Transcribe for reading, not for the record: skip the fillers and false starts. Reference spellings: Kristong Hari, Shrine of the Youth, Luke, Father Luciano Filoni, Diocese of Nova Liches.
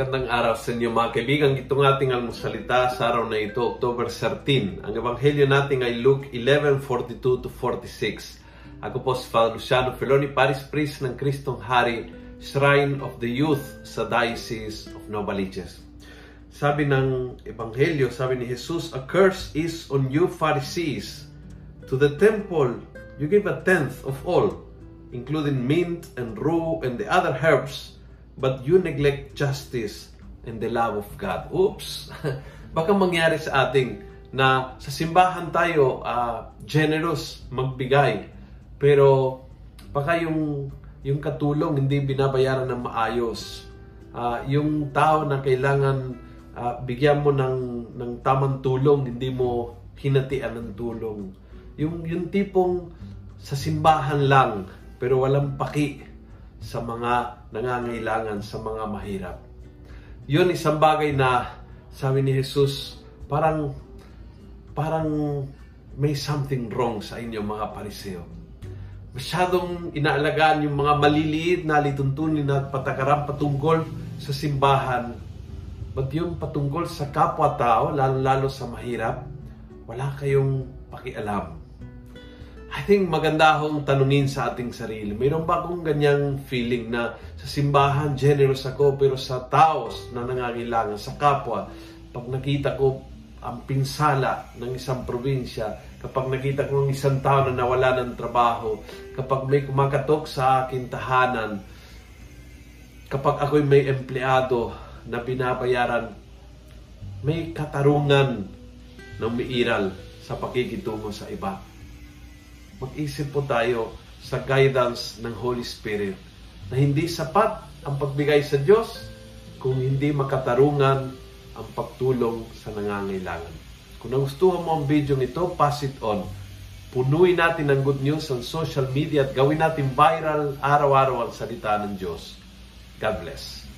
Magandang araw sa inyo mga kaibigan. Itong ating almusalita sa araw na ito, October 13. Ang ebanghelyo natin ay Luke 11:42-46. Ako po si Father Luciano Filoni, Parish Priest ng Kristong Hari, Shrine of the Youth sa Diocese of Nova Liches. Sabi ng ebanghelyo, sabi ni Jesus, "A curse is on you Pharisees. To the temple you give a tenth of all, including mint and rue and the other herbs, but you neglect justice and the love of God." Oops! Baka mangyari sa ating na sa simbahan tayo generous magbigay, pero baka yung katulong hindi binabayaran ng maayos. Yung tao na kailangan bigyan mo ng tamang tulong, hindi mo hinatian ng tulong. Yung tipong sa simbahan lang pero walang paki sa mga nangangailangan, sa mga mahirap. Yun, isang bagay na sabi ni Jesus, parang may something wrong sa inyo mga Pariseo. Masyadong inaalagaan yung mga maliliit na lituntunin at patakaran patungkol sa simbahan. But yung patungkol sa kapwa-tao, lalo sa mahirap, wala kayong pakialam. I think maganda akong tanungin sa ating sarili. Mayroon ba akong ganyang feeling na sa simbahan, generous ako, pero sa taos na nangangailangan, sa kapwa, pag nakita ko ang pinsala ng isang probinsya, kapag nakita ko ng isang tao na nawala ng trabaho, kapag may kumakatok sa aking tahanan, kapag ako'y may empleyado na binabayaran, may katarungan na umiiral sa pakikitungo sa iba. Mag-isip po tayo sa guidance ng Holy Spirit na hindi sapat ang pagbigay sa Diyos kung hindi makatarungan ang pagtulong sa nangangailangan. Kung nagustuhan mo ang video nito, pass it on. Punuin natin ng good news ang social media at gawin natin viral araw-araw ang salita ng Diyos. God bless.